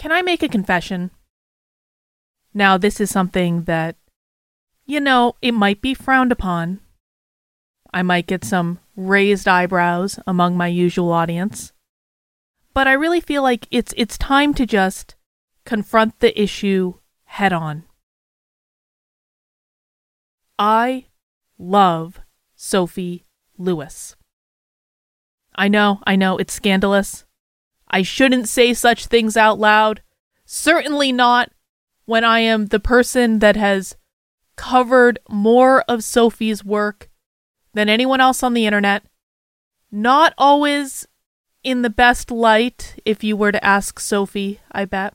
Can I make a confession? Now, this is something that, it might be frowned upon. I might get some raised eyebrows among my usual audience. But I really feel like it's time to just confront the issue head on. I love Sophie Lewis. I know, it's scandalous. I shouldn't say such things out loud. Certainly not when I am the person that has covered more of Sophie's work than anyone else on the internet. Not always in the best light, if you were to ask Sophie, I bet.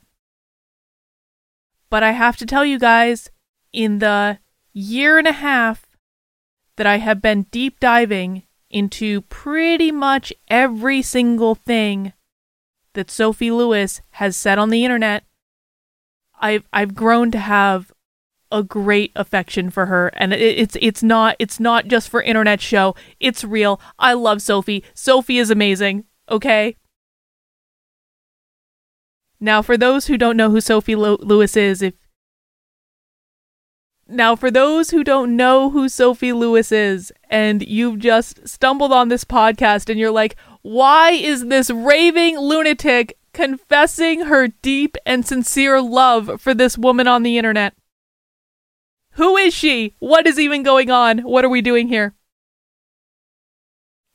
But I have to tell you guys, in the year and a half that I have been deep diving into pretty much every single thing that Sophie Lewis has said on the internet, I've grown to have a great affection for her, and it's not just for internet show. It's real. I love Sophie. Sophie is amazing. Okay. Now, for those who don't know who Sophie Lewis is, and you've just stumbled on this podcast and you're like, why is this raving lunatic confessing her deep and sincere love for this woman on the internet? Who is she? What is even going on? What are we doing here?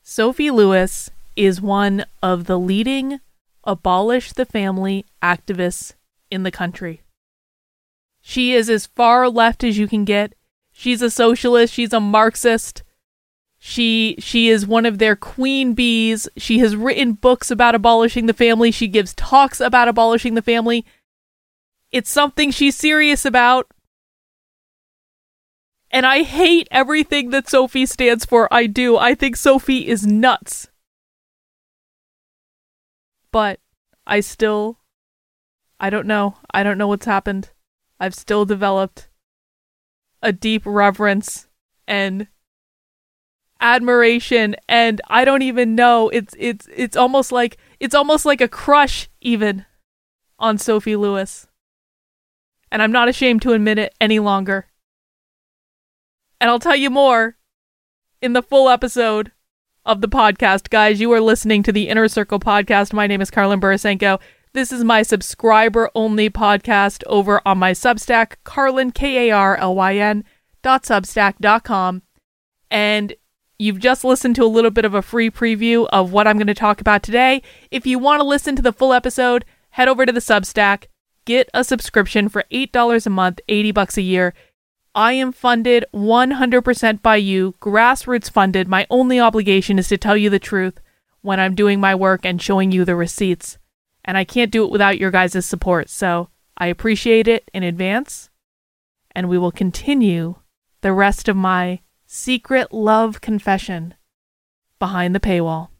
Sophie Lewis is one of the leading abolish the family activists in the country. She is as far left as you can get. She's a socialist. She's a Marxist. She is one of their queen bees. She has written books about abolishing the family. She gives talks about abolishing the family. It's something she's serious about. And I hate everything that Sophie stands for. I do. I think Sophie is nuts. But I don't know. I don't know what's happened. I've still developed a deep reverence and admiration, and I don't even know. It's almost like a crush even on Sophie Lewis. And I'm not ashamed to admit it any longer. And I'll tell you more in the full episode of the podcast. Guys, you are listening to the Inner Circle Podcast. My name is Karlyn Burasenko. This is my subscriber-only podcast over on my Substack, Karlyn, KARLYN.substack.com. And you've just listened to a little bit of a free preview of what I'm going to talk about today. If you want to listen to the full episode, head over to the Substack. Get a subscription for $8 a month, $80 a year. I am funded 100% by you, grassroots funded. My only obligation is to tell you the truth when I'm doing my work and showing you the receipts. And I can't do it without your guys' support. So I appreciate it in advance. And we will continue the rest of my secret love confession behind the paywall.